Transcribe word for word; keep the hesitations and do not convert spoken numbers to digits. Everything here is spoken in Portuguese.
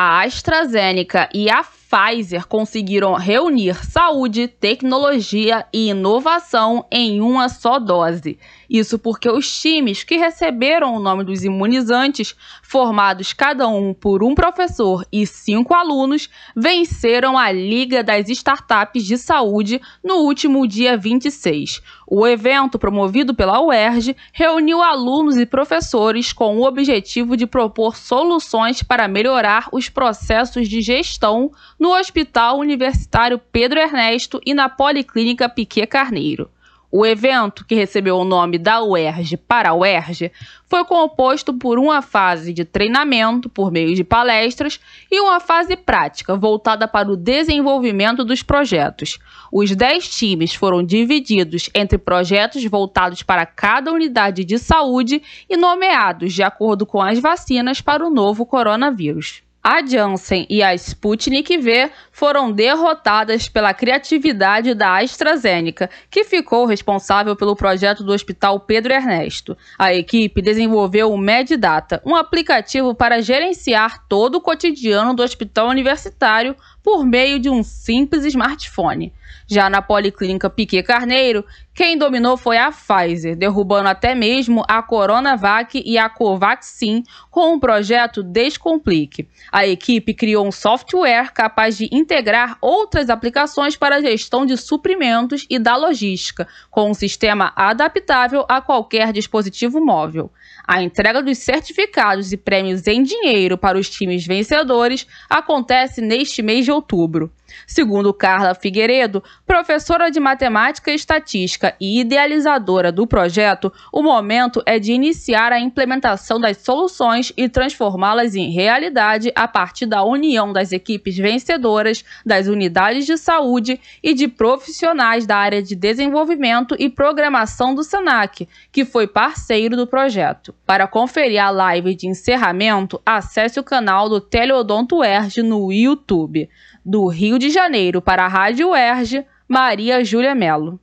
A AstraZeneca e a Pfizer conseguiram reunir saúde, tecnologia e inovação em uma só dose. Isso porque os times que receberam o nome dos imunizantes, formados cada um por um professor e cinco alunos, venceram a Liga das Startups de Saúde no último dia vinte e seis. O evento, promovido pela U E R J, reuniu alunos e professores com o objetivo de propor soluções para melhorar os processos de gestão no Hospital Universitário Pedro Ernesto e na Policlínica Piquet Carneiro. O evento, que recebeu o nome da U E R J para a U E R J, foi composto por uma fase de treinamento por meio de palestras e uma fase prática voltada para o desenvolvimento dos projetos. Os dez times foram divididos entre projetos voltados para cada unidade de saúde e nomeados de acordo com as vacinas para o novo coronavírus. A Janssen e a Sputnik V foram derrotadas pela criatividade da AstraZeneca, que ficou responsável pelo projeto do Hospital Pedro Ernesto. A equipe desenvolveu o MedData, um aplicativo para gerenciar todo o cotidiano do hospital universitário por meio de um simples smartphone. Já na Policlínica Piquet Carneiro, quem dominou foi a Pfizer, derrubando até mesmo a Coronavac e a Covaxin com o projeto Descomplique. A equipe criou um software capaz de integrar outras aplicações para a gestão de suprimentos e da logística, com um sistema adaptável a qualquer dispositivo móvel. A entrega dos certificados e prêmios em dinheiro para os times vencedores acontece neste mês de outubro. Segundo Carla Figueiredo, professora de matemática e estatística e idealizadora do projeto, o momento é de iniciar a implementação das soluções e transformá-las em realidade a partir da união das equipes vencedoras, das unidades de saúde e de profissionais da área de desenvolvimento e programação do Senac, que foi parceiro do projeto. Para conferir a live de encerramento, acesse o canal do Teleodonto Erge no YouTube. Do Rio de Janeiro para a Rádio U E R J, Maria Júlia Mello.